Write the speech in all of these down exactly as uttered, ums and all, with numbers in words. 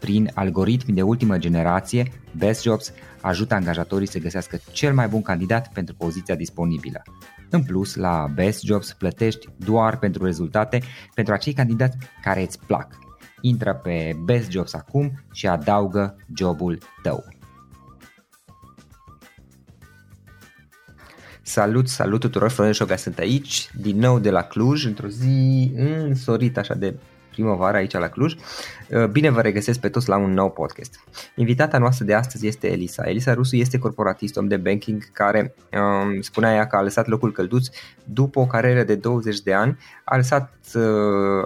Prin algoritmi de ultimă generație, Best Jobs ajută angajatorii să găsească cel mai bun candidat pentru poziția disponibilă. În plus, la Best Jobs plătești doar pentru rezultate pentru acei candidați care îți plac. Intră pe Best Jobs acum și adaugă jobul tău. Salut, salut tuturor, Florin Roșoga sunt aici, din nou de la Cluj, într-o zi însorită așa de primăvară aici la Cluj. Bine vă regăsesc pe toți la un nou podcast. Invitata noastră de astăzi este Elisa. Elisa Rusu este corporatist, om de banking, care um, spunea ea că a lăsat locul călduț după o carieră de douăzeci de ani. A lăsat uh,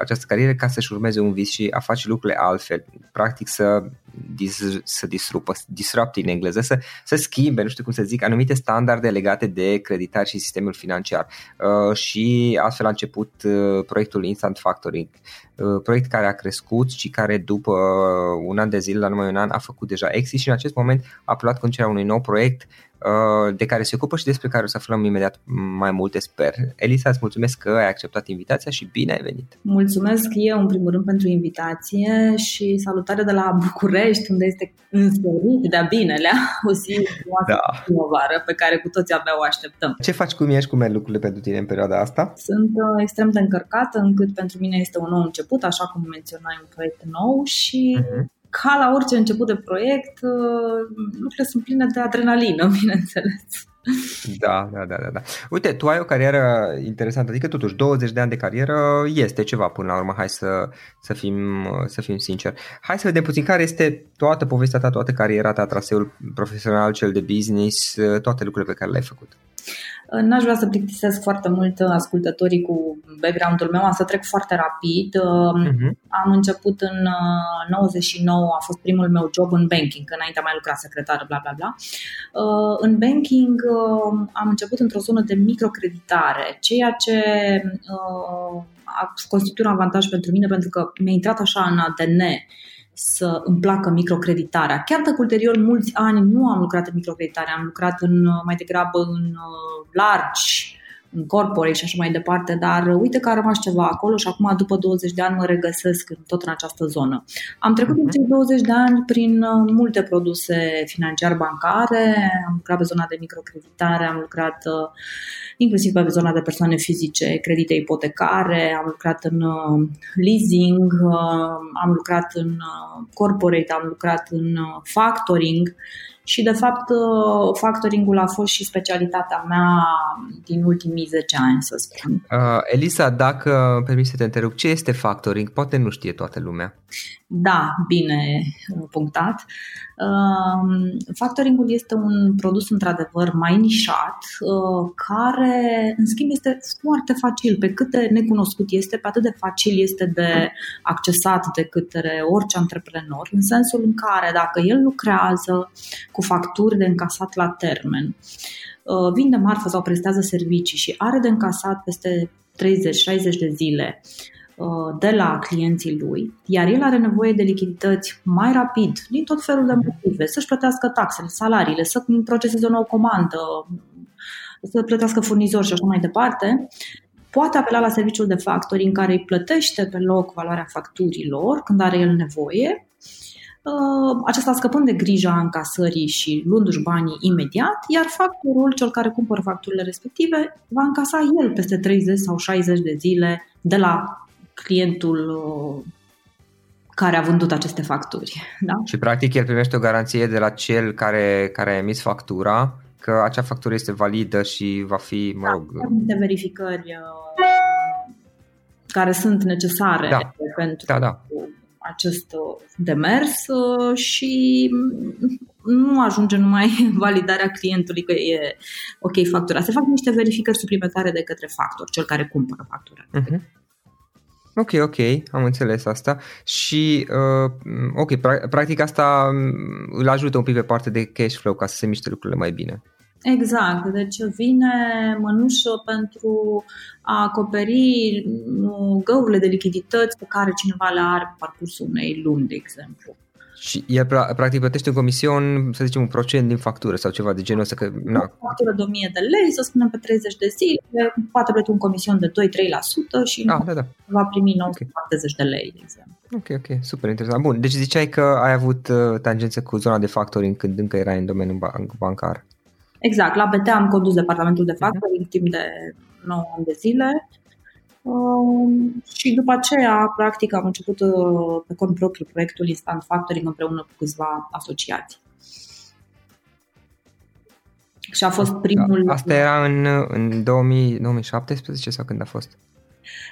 această carieră ca să-și urmeze un vis și a face lucrurile altfel. Practic să, dis- să disrupă, disrupt în engleză, să, să schimbe, nu știu cum să zic, anumite standarde legate de creditare și sistemul financiar. Uh, și astfel a început uh, proiectul Instant Factoring, proiect care a crescut și care după un an de zile, la numai un an, a făcut deja exit și în acest moment a preluat conducerea unui nou proiect de care se ocupă și despre care o să aflăm imediat mai multe, sper. Elisa, îți mulțumesc că ai acceptat invitația și bine ai venit! Mulțumesc eu, în primul rând, pentru invitație și salutare de la București, unde este însorit de-a binelea o zi frumoasă primăvară pe care cu toții abia o așteptăm. Ce faci, cum ești, cum merg lucrurile pentru tine în perioada asta? Sunt extrem de încărcată, încât pentru mine este un nou început, așa cum menționai, un proiect nou și... Uh-huh. Ca la orice început de proiect, lucrurile sunt pline de adrenalină, bineînțeles. Da, da, da, da. Uite, tu ai o carieră interesantă, adică totuși douăzeci de ani de carieră este ceva până la urmă, hai să, să, fim, să fim sinceri. Hai să vedem puțin care este toată povestea ta, toată cariera ta, traseul profesional, cel de business, toate lucrurile pe care le-ai făcut. N-aș vrea să plictisesc foarte mult ascultătorii cu background-ul meu, asta trec foarte rapid. Uh-huh. Am început în nouăzeci și nouă, a fost primul meu job în banking, înainte mai lucra secretară, bla bla bla. În banking am început într-o zonă de microcreditare, ceea ce a constituit un avantaj pentru mine pentru că mi-a intrat așa în A D N să îmi placă microcreditarea. Chiar dacă ulterior mulți ani nu am lucrat în microcreditare, am lucrat în, mai degrabă în largi în corporate și așa mai departe, dar uite că a rămas ceva acolo și acum după douăzeci de ani mă regăsesc tot în această zonă. Am trecut în cei douăzeci de ani prin multe produse financiar-bancare, am lucrat pe zona de microcreditare, am lucrat inclusiv pe zona de persoane fizice, credite ipotecare, am lucrat în leasing, am lucrat în corporate, am lucrat în factoring. Și de fapt factoring-ul a fost și specialitatea mea din ultimii zece ani, să spun. Uh, Elisa, dacă permiți să te întrerup, ce este factoring? Poate nu știe toată lumea. Da, bine punctat. Uh, factoring-ul este un produs într-adevăr mai nișat, uh, care în schimb este foarte facil. Pe cât de necunoscut este, pe atât de facil este de accesat de către orice antreprenor, în sensul în care dacă el lucrează cu facturi de încasat la termen, vinde marfă sau prestează servicii și are de încasat peste treizeci-șaizeci de zile de la clienții lui, iar el are nevoie de lichidități mai rapid, din tot felul de motive, să-și plătească taxele, salariile, să proceseze o nouă comandă, să plătească furnizori și așa mai departe, poate apela la serviciul de factoring care îi plătește pe loc valoarea facturilor când are el nevoie, acesta scăpând de grija încasării și luându-și banii imediat, iar factorul, cel care cumpără facturile respective, va încasa el peste treizeci sau șaizeci de zile de la clientul care a vândut aceste facturi. Da? Și practic el primește o garanție de la cel care, care a emis factura, că acea factură este validă și va fi, mă rog... Da, multe verificări care sunt necesare da. pentru... Da, da. acest demers și nu ajunge numai validarea clientului că e ok factura. Se fac niște verificări suplimentare de către factor, cel care cumpără factura. Uh-huh. Ok, ok, am înțeles asta. Și, uh, ok, pra- practic asta îl ajută un pic pe partea de cash flow ca să se miște lucrurile mai bine. Exact, deci vine mănușă pentru a acoperi găurile de lichidități pe care cineva le are pe parcursul unei luni, de exemplu. Și el practic plătește în comision, să zicem, un procent din factură sau ceva de genul ăsta. Că, na. O factură de o mie de lei, să spunem, pe treizeci de zile, poate plăti un comision de doi-trei la sută și ah, da, da. va primi nouă sute patruzeci de lei, de exemplu. Ok, ok, super interesant. Bun, deci ziceai că ai avut tangență cu zona de factoring când încă erai în domeniul bancar. Exact, la B T am condus departamentul de factoring timp de nouă ani de zile și după aceea, practic, am început pe cont propriu proiectul Instant Factoring împreună cu câțiva asociați. Și a fost primul... Da, asta era în, în două mii șaptesprezece sau când a fost?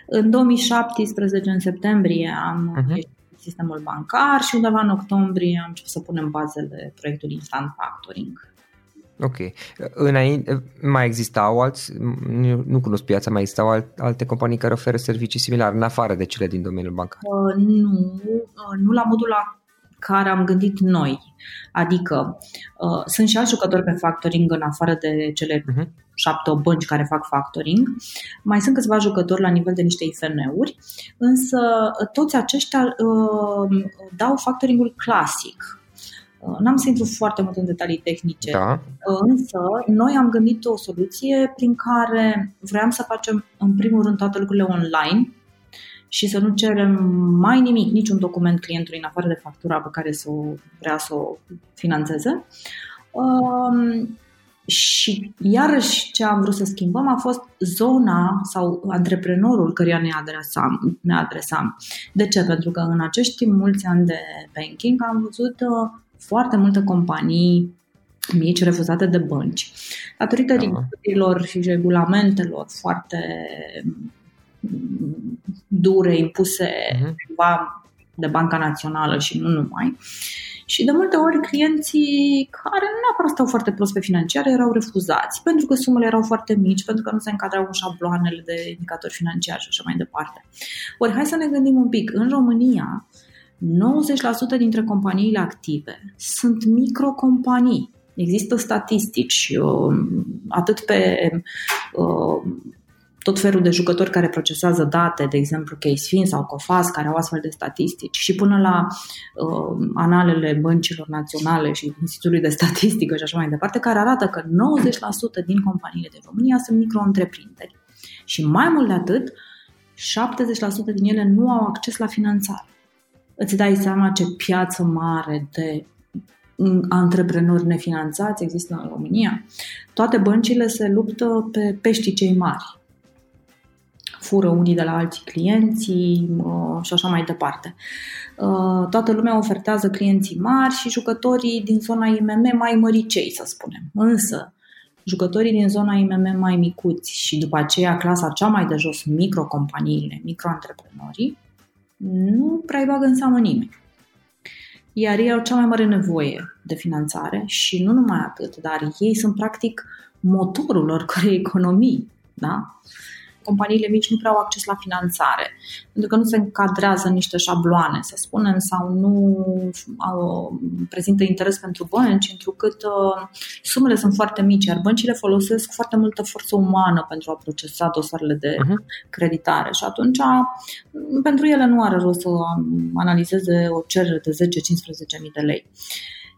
În două mii șaptesprezece, în septembrie, am ieșit uh-huh. sistemul bancar și undeva în octombrie am început să punem bazele proiectului Instant Factoring. Ok. Înainte, mai existau alți, nu, nu cunosc piața, mai existau alt, alte companii care oferă servicii similare, în afară de cele din domeniul bancar? Uh, nu, uh, nu la modul la care am gândit noi. Adică uh, sunt și alți jucători pe factoring în afară de cele uh-huh. șapte bănci care fac factoring. Mai sunt câțiva jucători la nivel de niște I F N-uri, însă toți aceștia uh, dau factoring-ul clasic. N-am să intru foarte mult în detalii tehnice, da. însă noi am gândit o soluție prin care vreau să facem în primul rând toate lucrurile online și să nu cerem mai nimic, niciun document clientului în afară de factura pe care s-o vrea să o finanțeze. Um, și iarăși ce am vrut să schimbăm a fost zona sau antreprenorul căruia ne adresam, ne adresam. De ce? Pentru că în acești mulți ani de banking am văzut foarte multe companii mici refuzate de bănci, datorită da. Regulilor și regulamentelor foarte dure impuse uh-huh. de Banca Națională și nu numai. Și de multe ori clienții care nu neapărat stau foarte prost pe financiare erau refuzați pentru că sumele erau foarte mici, pentru că nu se încadrau în șabloanele de indicatori financiari și așa mai departe. Ori hai să ne gândim un pic. În România nouăzeci la sută dintre companiile active sunt microcompanii. Există statistici atât pe tot felul de jucători care procesează date, de exemplu CaseFin sau Cofas, care au astfel de statistici, și până la uh, analele băncilor naționale și Institutului de Statistică și așa mai departe, care arată că nouăzeci la sută din companiile din România sunt micro-întreprinderi. Și mai mult de atât, șaptezeci la sută din ele nu au acces la finanțare. Îți dai seama ce piață mare de antreprenori nefinanțați există în România? Toate băncile se luptă pe peștii cei mari. Fură unii de la alții clienții uh, și așa mai departe. Uh, toată lumea ofertează clienții mari și jucătorii din zona I M M mai măricei, să spunem. Însă, jucătorii din zona I M M mai micuți și după aceea clasa cea mai de jos, microcompaniile, microantreprenorii, nu prea îi bagă în seamă nimeni. Iar ei au cea mai mare nevoie de finanțare și nu numai atât, dar ei sunt practic motorul oricărei economii. Da? Companiile mici nu prea au acces la finanțare, pentru că nu se încadrează în niște șabloane, să spunem, sau nu au, prezintă interes pentru bănci, întrucât uh, sumele sunt foarte mici, iar băncile folosesc foarte multă forță umană pentru a procesa dosarele de uh-huh. creditare și atunci pentru ele nu are rost să analizeze o cerere de zece-cincisprezece mii de lei.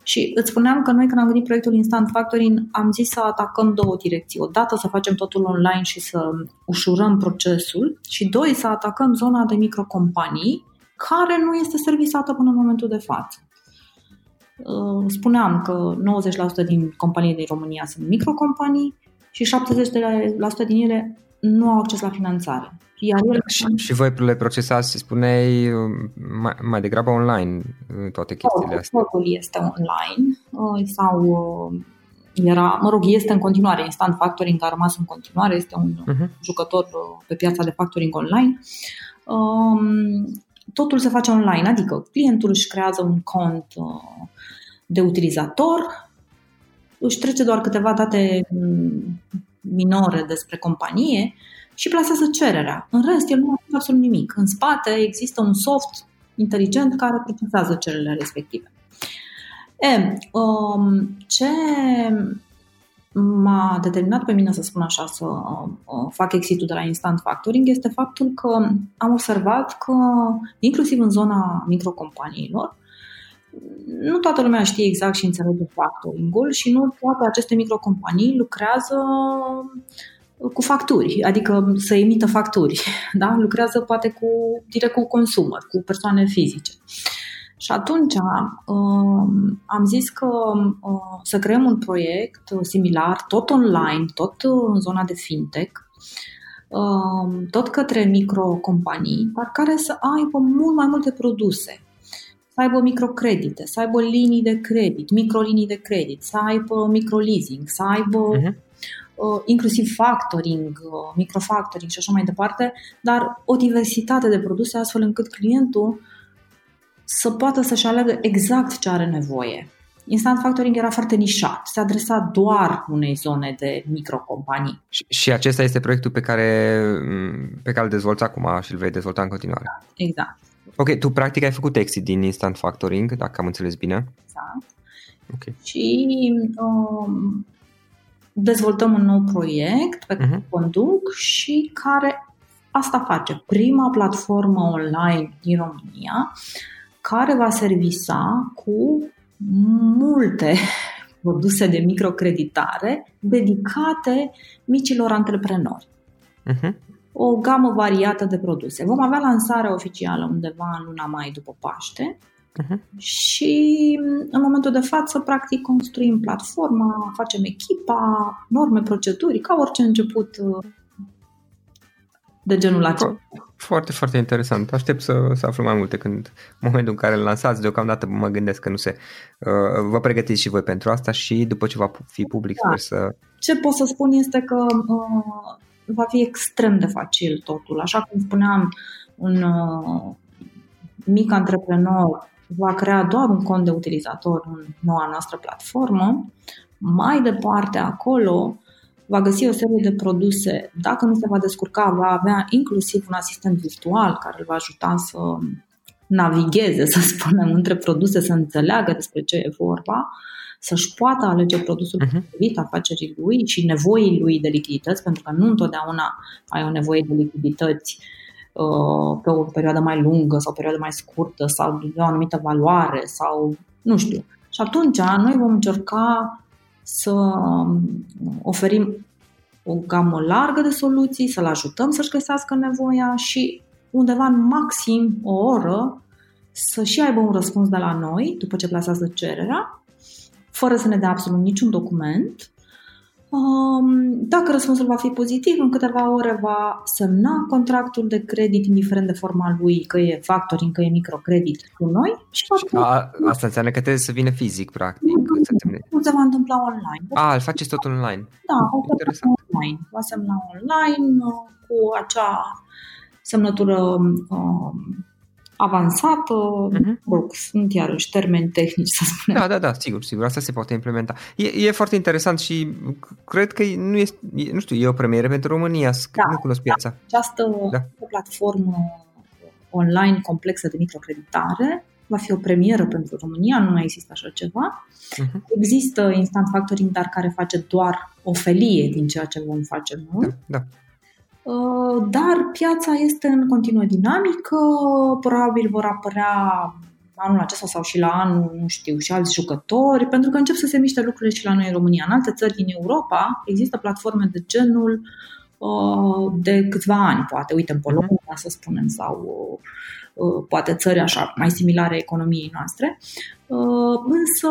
Și îți spuneam că noi, când am gândit proiectul Instant Factoring, am zis să atacăm două direcții. Odată să facem totul online și să ușurăm procesul și, doi, să atacăm zona de microcompanii care nu este servisată până în momentul de față. Spuneam că nouăzeci la sută din companiile din România sunt microcompanii și șaptezeci la sută din ele nu au acces la finanțare. Iar ele... și, și voi le procesați, spuneai, mai, mai degrabă online toate chestiile tot, astea. Totul este online sau era, mă rog, este în continuare, Instant Factoring a rămas în continuare, este un uh-huh. jucător pe piața de factoring online. Totul se face online, adică clientul își creează un cont de utilizator, își trece doar câteva date minore despre companie și plasează cererea. În rest, el nu face absolut nimic. În spate există un soft inteligent care procesează cererile respective. E, ce m-a determinat pe mine, să spun așa, să fac exit-ul de la Instant Factoring este faptul că am observat că, inclusiv în zona microcompaniilor, nu toată lumea știe exact și înțelege factoring-ul și nu toate aceste microcompanii lucrează cu facturi, adică să emită facturi, da? Lucrează poate cu, direct cu consumer, cu persoane fizice. Și atunci am zis că să creăm un proiect similar, tot online, tot în zona de FinTech, tot către microcompanii, dar care să aibă mult mai multe produse. Să aibă microcredite, să aibă linii de credit, microlinii de credit, să aibă microleasing, să aibă uh-huh. uh, inclusiv factoring, uh, microfactoring și așa mai departe, dar o diversitate de produse astfel încât clientul să poată să-și aleagă exact ce are nevoie. Instant Factoring era foarte nișat, se adresa doar unei zone de microcompanii. Și, și acesta este proiectul pe care, pe care îl dezvolți acum și îl vei dezvolta în continuare. Exact, exact. Ok, tu practic ai făcut exit din Instant Factoring, dacă am înțeles bine. Exact. Okay. Și um, dezvoltăm un nou proiect pe care uh-huh. conduc și care asta face. Prima platformă online din România care va servisa cu multe produse de microcreditare dedicate micilor antreprenori. Uh-huh. O gamă variată de produse. Vom avea lansarea oficială undeva în luna mai după Paște uh-huh. și în momentul de față practic construim platforma, facem echipa, norme, proceduri, ca orice început de genul acesta. Foarte, foarte interesant. Aștept să, să aflu mai multe când, în momentul în care îl lansați. Deocamdată mă gândesc că nu se... Uh, vă pregătiți și voi pentru asta și după ce va fi public... Da. Să... Ce pot să spun este că... Uh, va fi extrem de facil totul. Așa cum spuneam, un uh, mic antreprenor va crea doar un cont de utilizator în noua noastră platformă. Mai departe acolo va găsi o serie de produse. Dacă nu se va descurca, va avea inclusiv un asistent virtual care îl va ajuta să navigheze, să spunem, între produse, să înțeleagă despre ce e vorba. să-și poată alege produsul potrivit afacerii lui și nevoii lui de lichidități, pentru că nu întotdeauna ai o nevoie de lichidități uh, pe o perioadă mai lungă sau o perioadă mai scurtă sau de o anumită valoare sau nu știu. Și atunci noi vom încerca să oferim o gamă largă de soluții, să-l ajutăm să-și găsească nevoia și undeva în maxim o oră să și aibă un răspuns de la noi după ce plasează cererea, fără să ne dea absolut niciun document. Dacă răspunsul va fi pozitiv, în câteva ore va semna contractul de credit, indiferent de forma lui, că e factoring, că e microcredit cu noi. Și A, asta înseamnă că trebuie să vină fizic, practic. Nu se va întâmpla online. A, îl faceți totul online. Da, online. Va semna online cu acea semnătură um, avansată, uh-huh. Sunt iarăși termeni tehnici, să spunem. Da, da, da, sigur, sigur, asta se poate implementa. E, e foarte interesant și cred că nu este, nu știu, e o premieră pentru România, da, nu cunosc piața. Da, această da. platformă online complexă de microcreditare va fi o premieră pentru România, nu mai există așa ceva. Uh-huh. Există Instant Factoring, dar care face doar o felie din ceea ce vom face noi. Da, da. Dar piața este în continuă dinamică, probabil vor apărea anul acesta sau și la anul, nu știu, și alți jucători, pentru că încep să se miște lucrurile și la noi în România. În alte țări din Europa există platforme de genul de câțiva ani, poate, uite, în Polonia, să spunem, sau poate țări așa mai similare economiei noastre, însă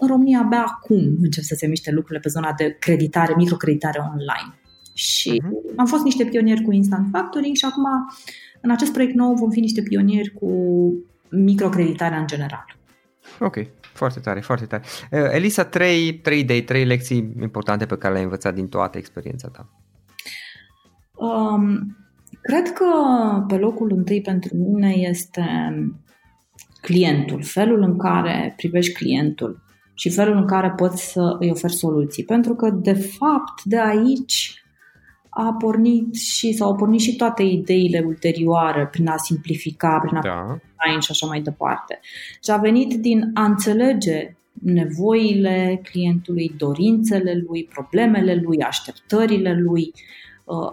în România abia acum încep să se miște lucrurile pe zona de creditare, microcreditare online. Și uh-huh. am fost niște pionieri cu Instant Factoring și acum în acest proiect nou vom fi niște pionieri cu microcreditarea în general. Ok, foarte tare, foarte tare. Elisa, trei, trei idei, trei lecții importante pe care le-ai învățat din toată experiența ta. Um, cred că pe locul întâi pentru mine este clientul, felul în care privești clientul și felul în care poți să îi oferi soluții. Pentru că de fapt de aici a pornit și, sau au pornit și toate ideile ulterioare prin a simplifica, prin a da. și așa mai departe. Și a venit din a înțelege nevoile clientului, dorințele lui, problemele lui, așteptările lui,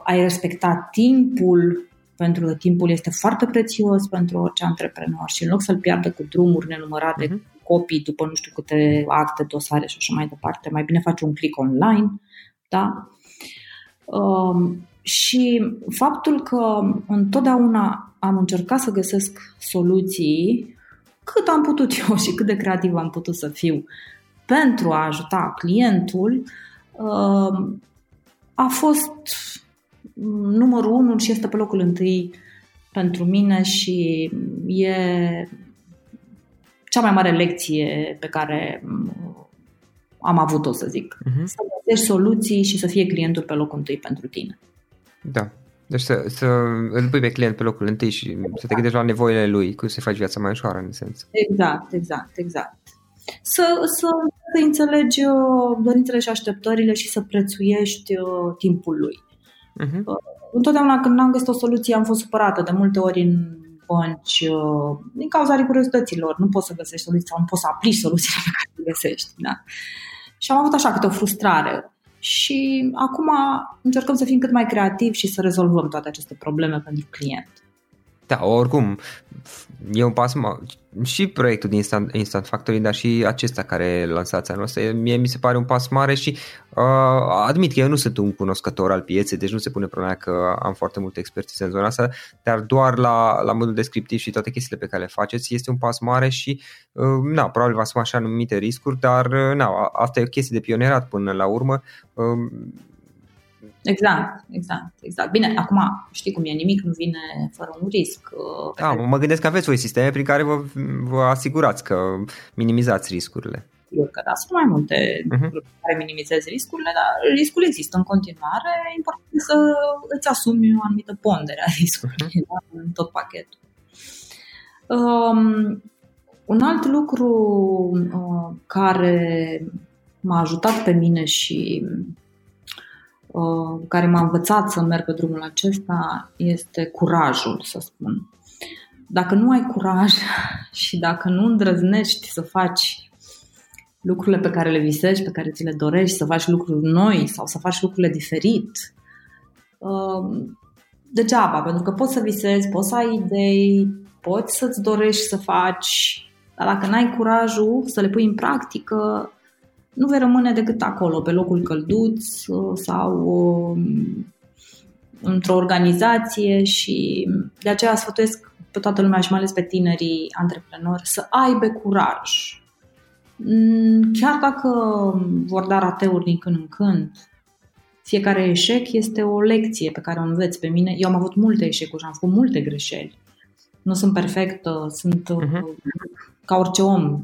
ai respectat timpul, pentru că timpul este foarte prețios pentru orice antreprenor și în loc să-l piardă cu drumuri nenumărate, mm-hmm. copii după nu știu câte acte, dosare și așa mai departe, mai bine faci un click online, da? Um, și faptul că întotdeauna am încercat să găsesc soluții cât am putut eu și cât de creativ am putut să fiu pentru a ajuta clientul um, a fost numărul unu și este pe locul întâi pentru mine și e cea mai mare lecție pe care am avut-o, să zic. Uh-huh. Să găsești soluții și să fie clientul pe locul întâi pentru tine. Da. Deci să, să îl pui pe client pe locul întâi și exact. Să te gândești la nevoile lui, cum să faci viața mai ușoară, în sens. Exact, exact, exact. Să, să, să înțelegi dorințele și așteptările și să prețuiești uh, timpul lui. Uh-huh. Întotdeauna când n-am găsit o soluție am fost supărată de multe ori în bănci uh, din cauza rigurităților. Nu poți să găsești soluții sau nu poți să aplici soluțiile pe care le găsești. Da? Și am avut așa câte o frustrare și acum încercăm să fim cât mai creativi și să rezolvăm toate aceste probleme pentru client. Da, oricum, e un pas și proiectul din Instant, Instant Factoring, dar și acesta care lansați anul ăsta, mie mi se pare un pas mare și uh, admit că eu nu sunt un cunoscător al pieței, deci nu se pune problema că am foarte multe expertize în zona asta, dar doar la, la modul descriptiv și toate chestiile pe care le faceți, este un pas mare și uh, na, probabil vă asuma așa anumite riscuri, dar uh, na, asta e o chestie de pionierat până la urmă. Uh, Exact, exact, exact. Bine, acum știi cum e, nimic nu vine fără un risc. Da, care... mă gândesc că aveți voi sisteme prin care vă, vă asigurați că minimizați riscurile. Eu că da, sunt mai multe uh-huh. care minimizezi riscurile, dar riscul există în continuare, e important să îți asumi o anumită pondere a riscului uh-huh. da, în tot pachetul. Um, un alt lucru uh, care m-a ajutat pe mine și care m-a învățat să merg pe drumul acesta este curajul, să spun. Dacă nu ai curaj și dacă nu îndrăznești să faci lucrurile pe care le visezi, pe care ți le dorești, să faci lucruri noi sau să faci lucrurile diferit, degeaba, pentru că poți să visezi, poți să ai idei, poți să-ți dorești să faci, dar dacă n-ai curajul să le pui în practică, nu vei rămâne decât acolo, pe locul călduț sau într-o organizație. Și de aceea sfătuiesc pe toată lumea și mai ales pe tinerii antreprenori să aibă curaj. Chiar dacă vor da rateuri din când în când, fiecare eșec este o lecție pe care o înveți. Pe mine, eu am avut multe eșecuri, am făcut multe greșeli. Nu sunt perfectă, sunt uh-huh. ca orice om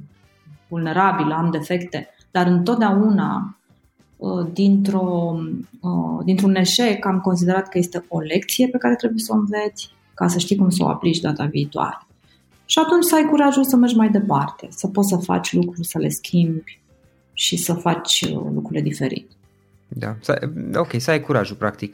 vulnerabil, am defecte, dar întotdeauna dintr-o, dintr-un eșec am considerat că este o lecție pe care trebuie să o înveți ca să știi cum să o aplici data viitoare. Și atunci să ai curajul să mergi mai departe, să poți să faci lucruri, să le schimbi și să faci lucrurile diferit. Da, ok, să ai curajul, practic.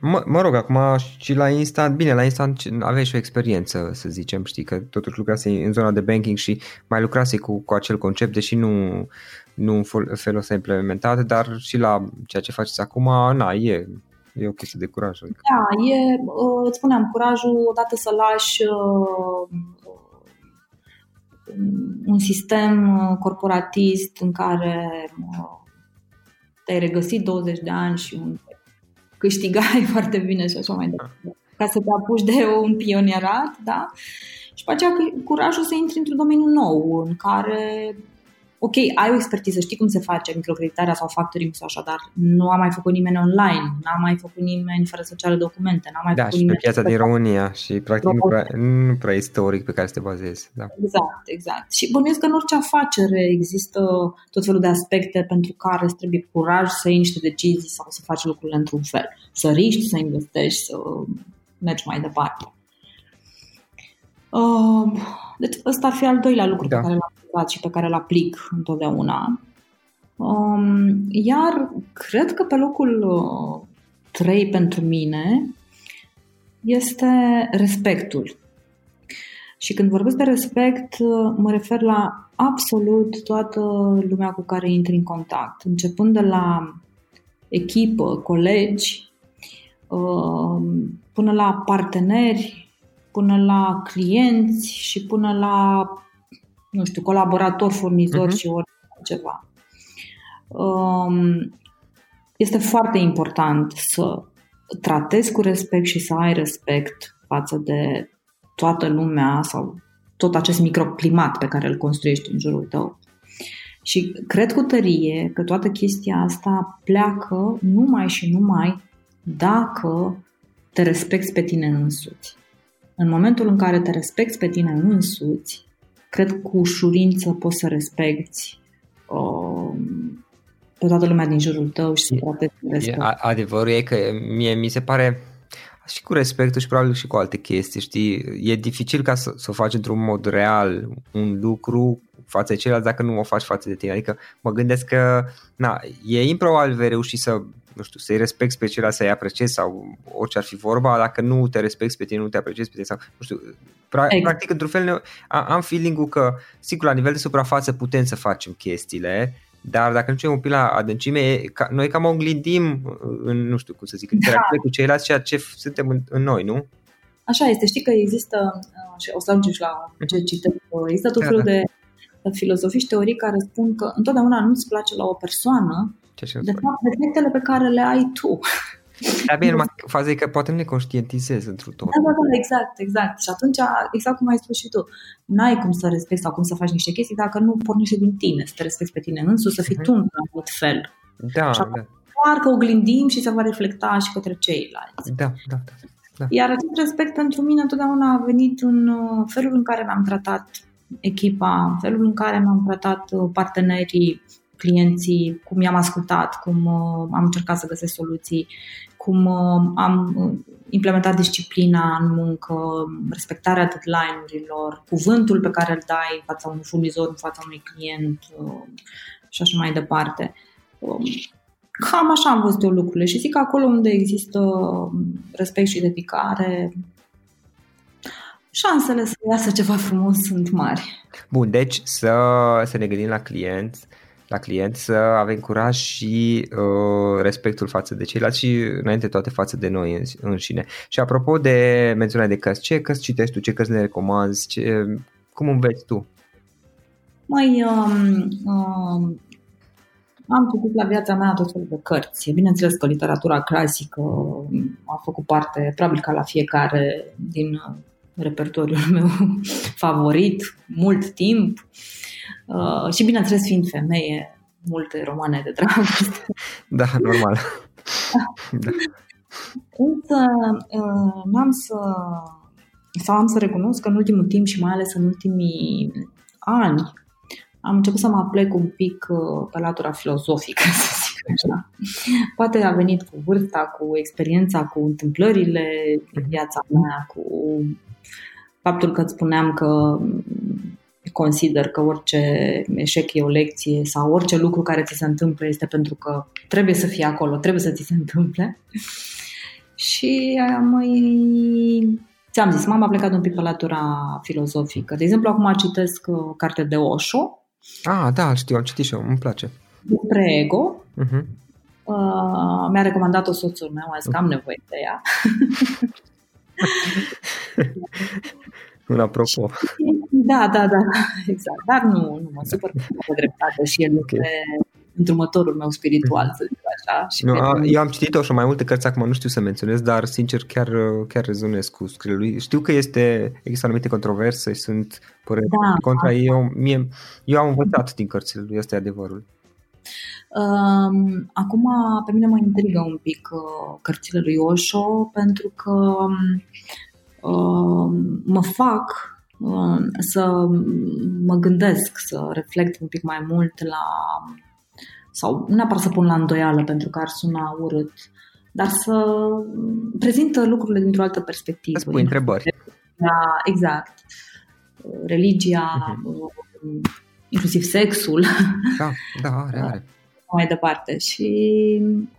Mă, mă rog, acum și la Instant, bine, la Instant aveai și o experiență, să zicem, știi, că totuși lucrasei în zona de banking și mai lucrasei cu, cu acel concept, deși nu, nu în felul s-a implementat, dar și la ceea ce faceți acum, na, e... E o chestie de curaj. Da, e, îți spuneam, curajul odată să lași un sistem corporatist în care te-ai regăsit douăzeci de ani și câștigai foarte bine și așa mai departe, ca să te apuci de un pionierat, da? Și pe aceea curajul să intri într-un domeniu nou în care... Ok, ai o expertiză, știi cum se face microcreditarea sau factoring sau așa, dar nu a mai făcut nimeni online, n-a mai făcut nimeni fără să ceară documente, n-a mai da, făcut nimeni... Da, și pe piața din România și practic nu prea, nu prea istoric pe care să te bazezi. Da. Exact, exact. Și bănuiesc că în orice afacere există tot felul de aspecte pentru care îți trebuie curaj să iei niște decizii sau să faci lucrurile într-un fel. Să riști, să investești, să mergi mai departe. Deci ăsta ar fi al doilea lucru da. pe care l-am aplicat și pe care l-aplic întotdeauna. Iar cred că pe locul trei pentru mine este respectul. Și când vorbesc de respect, mă refer la absolut toată lumea cu care intri în contact, începând de la echipă, colegi, până la parteneri, până la clienți și până la, nu știu, colaborator, furnizor uh-huh. și orice ceva. Este foarte important să tratezi cu respect și să ai respect față de toată lumea sau tot acest microclimat pe care îl construiești în jurul tău. Și cred cu tărie că toată chestia asta pleacă numai și numai dacă te respecti pe tine însuți. În momentul în care te respecti pe tine însuți, cred cu ușurință poți să respecti uh, pe toată lumea din jurul tău și să tratezi cu respect. Adevărul e că mie mi se pare, și cu respectul și probabil și cu alte chestii, știi, e dificil ca să, să faci într-un mod real un lucru față de celălalt dacă nu o faci față de tine. Adică mă gândesc că na, e improbabil vei reuși să... nu știu, să-i respecti pe celălalt, să-i apreciezi sau orice ar fi vorba, dacă nu te respecti pe tine, nu te apreciezi pe tine sau, nu știu, pra- exact. practic într-un fel am feeling-ul că, sigur, la nivel de suprafață putem să facem chestiile, dar dacă nu cem un pic la adâncime, noi cam oglindim în, nu știu cum să zic, interacțiune da. cu ceilalți, ceea ce suntem în, în noi, nu? Așa este, știi că există, și o să ajungi la ce citesc, există tot felul da, da. de filozofii și teorii care spun că întotdeauna nu-ți place la o persoană de fapt, defectele pe care le ai tu. Dar bine, numai faza e că poate nu le conștientizezi într-un tot. Da, da, da, exact, exact. Și atunci, exact cum ai spus și tu, n-ai cum să respecti sau cum să faci niște chestii dacă nu pornești din tine, să te respecti pe tine însuși, să fii uh-huh. tu în alt fel. Da, și da. Doar că oglindim și se va reflecta și către ceilalți. Da, da, da, da. Iar acest respect pentru mine întotdeauna a venit în felul în care mi-am tratat echipa, în felul în care mi-am tratat partenerii, clienții, cum i-am ascultat, cum am încercat să găsesc soluții, cum am implementat disciplina în muncă, respectarea deadline-urilor, cuvântul pe care îl dai în fața unui furnizor, în fața unui client și așa mai departe. Cam așa am văzut eu lucrurile și zic că acolo unde există respect și dedicare, șansele să iasă ceva frumos sunt mari. Bun, deci să, să ne gândim la clienți, la client, să avem curaj și uh, respectul față de ceilalți și înainte toate față de noi înșine. Și apropo de mențiunea de cărți, ce cărți citești tu, ce cărți ne recomanzi, ce, cum înveți tu? Mai um, um, am citit la viața mea tot felul de cărți. Bineînțeles că literatura clasică a făcut parte, probabil ca la fiecare, din repertoriul meu favorit, mult timp. Uh, și bineînțeles, fiind femeie, multe romane de dragoste. Da, normal. Da. Însă, uh, n-am să, sau am să recunosc că în ultimul timp și mai ales în ultimii ani am început să mă aplec un pic uh, pe latura filozofică, să zic așa. Poate a venit cu vârsta, cu experiența, cu întâmplările din viața mea, cu faptul că îți spuneam că consider că orice eșec e o lecție sau orice lucru care ți se întâmplă este pentru că trebuie să fie acolo, trebuie să ți se întâmple. Și mai... ți-am zis, m-am plecat un pic pe latura filozofică. De exemplu, acum citesc carte de Osho. Ah, da, știu, am citit și eu, îmi place. Despre ego. Uh-huh. Uh, mi-a recomandat-o soțul meu, a zis că am nevoie de ea. Un apropo. Da, da, da, exact. Dar nu, nu mă supăr că am dreptate și el este îndrumătorul meu spiritual, să zic așa. Și nu, a, eu am citit-o și mai multe cărți, acum nu știu să menționez, dar sincer chiar, chiar rezonez cu scriul lui. Știu că este, există anumite controverse și sunt păreri da. Contra. Eu, mie, eu am învățat din cărțile lui, ăsta e adevărul. Um, acum pe mine mă intrigă un pic uh, cărțile lui Osho, pentru că Uh, mă fac uh, să mă gândesc, să reflect un pic mai mult la, sau nu neapărat să pun la îndoială pentru că ar suna urât, dar să prezintă lucrurile dintr-o altă perspectivă. Să pui întrebări. Exact. Religia, uh-huh. inclusiv sexul. Da, da, are, are. Mai departe și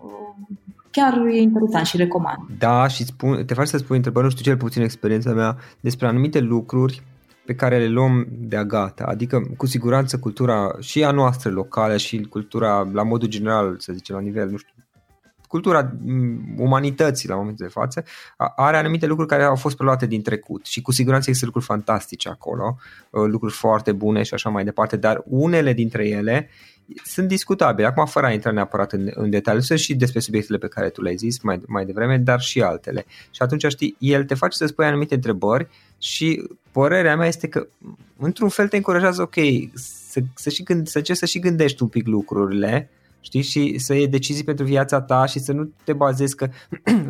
uh, chiar e interesant și recomand. Da, și spun, te faci să spui întrebări, nu știu, cel puțin experiența mea, despre anumite lucruri pe care le luăm de-a gata. Adică, cu siguranță, cultura și a noastră locală și cultura, la modul general, să zicem, la nivel, nu știu, cultura umanității, la momentul de față, are anumite lucruri care au fost preluate din trecut și cu siguranță există lucruri fantastice acolo, lucruri foarte bune și așa mai departe, dar unele dintre ele sunt discutabile, acum fără a intra neapărat în, în detaliu, sunt și despre subiectele pe care tu le-ai zis mai, mai devreme, dar și altele. Și atunci, știi, el te face să-ți pui anumite întrebări și părerea mea este că într-un fel te încurajează, ok, să, să, și gând, să încerci să și gândești un pic lucrurile, știi, și să iei decizii pentru viața ta și să nu te bazezi că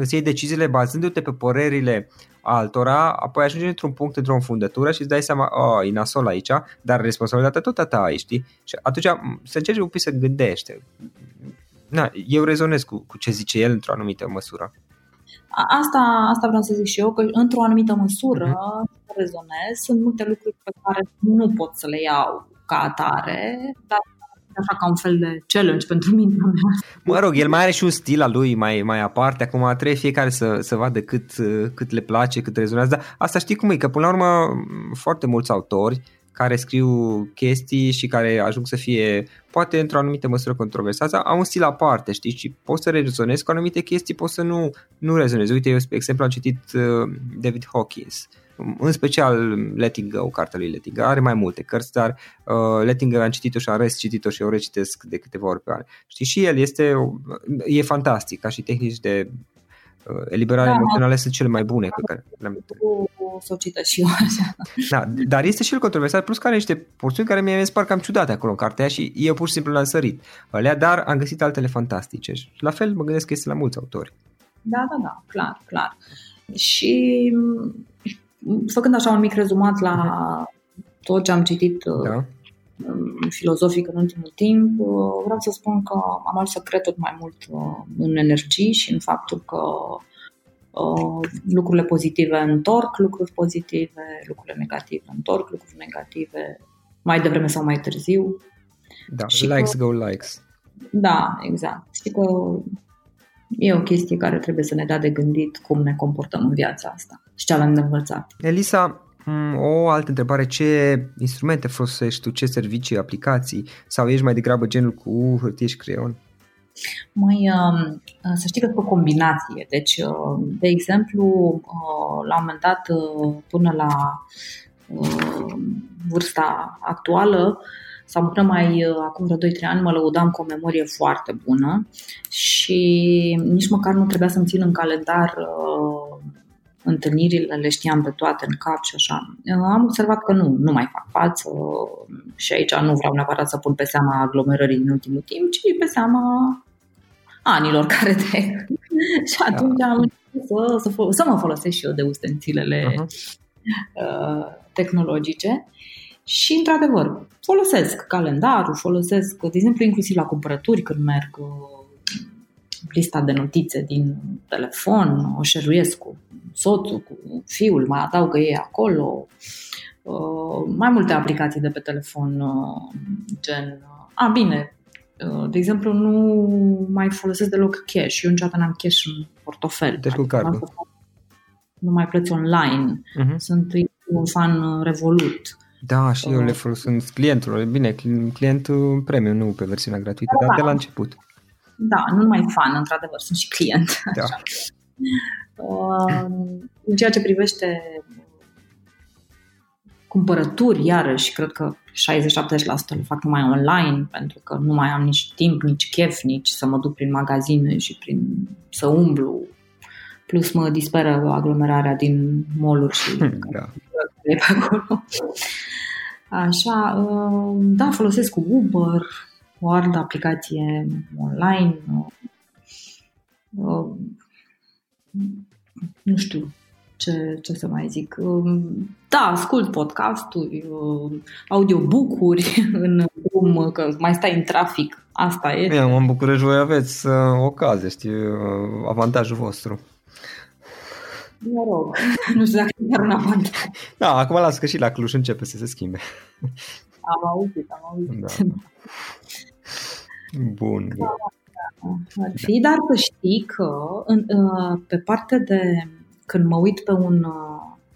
să iei deciziile bazându-te pe părerile altora, apoi ajungi într-un punct, într-o înfundătură și îți dai seama, oh, e nasol aici, dar responsabilitatea tot a ta ai, știi? Și atunci să încerci un pic să gândești. Na, eu rezonez cu, cu ce zice el într-o anumită măsură. Asta, asta vreau să zic și eu, că într-o anumită măsură mm-hmm. rezonez. Sunt multe lucruri pe care nu pot să le iau ca atare, dar așa ca un fel de challenge pentru mine. Mă rog, el mai are și un stil al lui mai, mai aparte, acum trebuie fiecare să, să vadă cât, cât le place, cât rezonează, dar asta știi cum e, că până la urmă foarte mulți autori care scriu chestii și care ajung să fie poate într-o anumită măsură controversați, au un stil aparte, știi, și poți să rezonezi cu anumite chestii, poți să nu, nu rezonezi. Uite, eu, de exemplu, am citit David Hawkins, în special Letting Go, cartea lui Letting Go, are mai multe cărți, dar uh, Letting Go am citit-o și am recit-o și eu recitesc de câteva ori pe an. Știi, și el este, e fantastic, ca și tehnici de uh, eliberare da, emoțională sunt cele mai bune pe care le-am citit și eu așa. Da, dar este și el controversat, plus că are niște porțiuni care mi-e spart cam ciudate acolo în cartea și eu pur și simplu l-am sărit alea, dar am găsit altele fantastice. La fel mă gândesc că este la mulți autori. Da, da, da, clar, clar. Și făcând așa un mic rezumat la tot ce am citit da. Filozofic în ultimul timp, vreau să spun că am ajuns să cred tot mai mult în energie și în faptul că lucrurile pozitive întorc lucruri pozitive, lucrurile negative întorc lucruri negative mai devreme sau mai târziu. Da, și likes că, go likes. Da, exact. Și că e o chestie care trebuie să ne dea de gândit cum ne comportăm în viața asta și ce avem de învățat. Elisa, O altă întrebare, ce instrumente folosești tu, ce servicii, aplicații, sau ești mai degrabă genul cu hârtie și creion? Mai, să știi că pe combinație, deci de exemplu la un moment dat până la vârsta actuală sau până mai acum vreo doi trei ani mă lăudam cu o memorie foarte bună și nici măcar nu trebuia să-mi țin în calendar întâlnirile, le știam pe toate în cap și așa. Am observat că nu, nu mai fac față și aici nu vreau neapărat să pun pe seama aglomerării în ultimul timp, ci pe seama anilor care trec. Și atunci am început să, să, să mă folosesc și eu de ustensilele uh-huh. tehnologice și, într-adevăr, folosesc calendarul, folosesc, de exemplu, inclusiv la cumpărături când merg lista de notițe din telefon, o șeruiesc cu soțul, cu fiul, mai adaugă ei acolo. Mai multe aplicații de pe telefon, gen... A, bine, de exemplu, nu mai folosesc deloc cash. Eu niciodată n-am cash în portofel. Deci cu cardul. Adică nu mai plăți online. Uh-huh. Sunt un fan Revolut. Da, și eu le folosesc clientul. Bine, clientul premium, nu pe versiunea gratuită, da, dar de la început. Da, nu numai fan, într-adevăr, sunt și client. Da. Așa. În ceea ce privește cumpărături, iarăși, cred că șaizeci la șaptezeci la sută le fac numai online, pentru că nu mai am nici timp, nici chef, nici să mă duc prin magazine și prin să umblu. Plus mă disperă aglomerarea din mall-uri și da. Pe acolo. Așa, da, folosesc Uber, o altă aplicație online, nu știu ce, ce să mai zic. Da, ascult podcasturi, audiobook-uri în drum, că mai stai în trafic, asta e. Bine, mă în București voi aveți ocazie, știi, avantajul vostru. Mă rog, nu știu dacă e chiar un avantaj. Da, acum las că și la Cluj începe să se schimbe. Am auzit, am auzit. Da. Bun. Da, da. Ar fi, dar să știi că în, pe parte de când mă uit pe un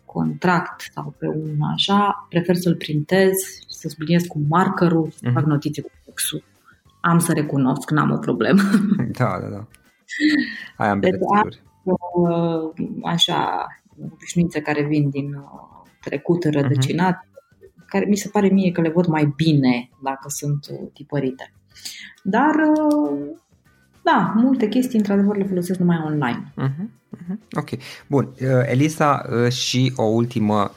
contract sau pe un așa, prefer să-l printez, să subliniez cu markerul, să mm-hmm. fac notițe cu textul. Am să recunosc, n-am o problemă. Da, da, da. Ai ambele tipuri. Așa, obișnuințe care vin din trecut, rădăcinat, mm-hmm. care mi se pare mie că le văd mai bine dacă sunt tipărite. Dar, da, multe chestii, într-adevăr, le folosesc numai online. Uh-huh, uh-huh. Ok. Bun. Elisa, și o ultimă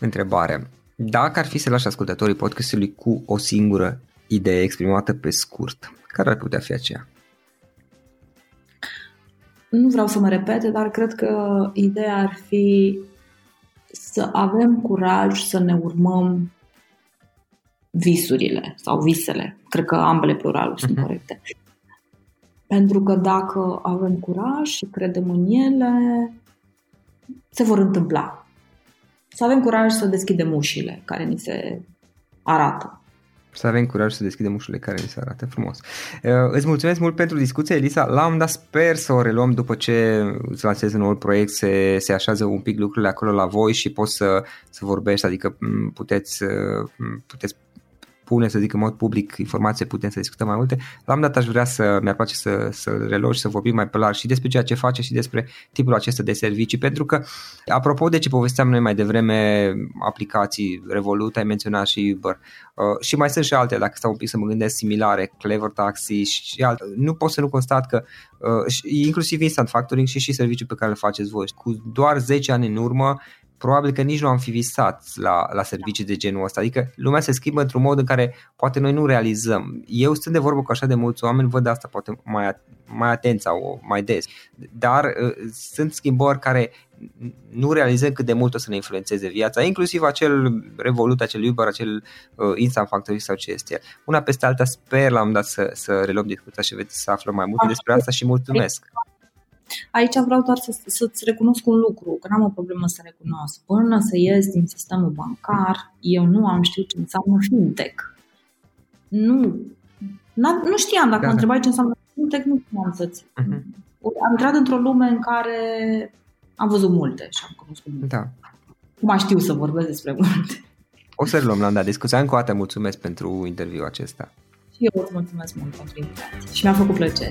întrebare. Dacă ar fi să lași ascultătorii podcastului cu o singură idee exprimată pe scurt, care ar putea fi aceea? Nu vreau să mă repete, dar cred că ideea ar fi să avem curaj să ne urmăm visurile sau visele. Cred că ambele pluraluri sunt corecte. Pentru că dacă avem curaj și credem în ele, se vor întâmpla. Să avem curaj să deschidem ușile care ni se arată. Să avem curaj să deschidem ușile care ni se arată. Frumos. Îți mulțumesc mult pentru discuție, Elisa. La un moment dat sper să o reluăm după ce îți lansezi un nou proiect, se, se așează un pic lucrurile acolo la voi și poți să, să vorbești, adică puteți, puteți pune, să zic, în mod public informație, putem să discutăm mai multe. La un dat aș vrea să, mi-ar place să, să reluăm și să vorbim mai pe larg și despre ceea ce face și despre tipul acesta de servicii, pentru că, apropo de ce povesteam noi mai devreme, aplicații Revolut, ai menționat și Uber, uh, și mai sunt și alte, dacă stau un pic să mă gândesc, similare, Clever Taxi și alte. Nu pot să nu constat că uh, inclusiv Instant Factoring și și serviciul pe care îl faceți voi, cu doar zece ani în urmă, probabil că nici nu am fi visat la, la servicii de genul ăsta. Adică lumea se schimbă într-un mod în care poate noi nu realizăm. Eu stând de vorbă cu așa de mulți oameni, văd asta poate mai, mai atent sau mai des. Dar uh, sunt schimbări care nu realizăm cât de mult o să ne influențeze viața, inclusiv acel Revolut, acel Uber, acel uh, Instant Factoring sau ce este. Una peste alta sper la un dat să, să reluăm discuția și veți să aflăm mai multe despre asta și mulțumesc! Aici vreau doar să, să-ți recunosc un lucru, că n-am o problemă să recunosc. Până să ies din sistemul bancar, eu nu am știut ce înseamnă FinTech. Nu, nu știam, dacă da, mă întrebai ce înseamnă FinTech, nu știam să-ți... Uh-huh. Am intrat într-o lume în care am văzut multe și am cunoscut multe. Da. acum știu să vorbesc despre multe. O să luăm la un dat discuția. Încă o dată mulțumesc pentru interviul acesta. Și eu îți mulțumesc mult pentru invitație și mi-a făcut plăcere.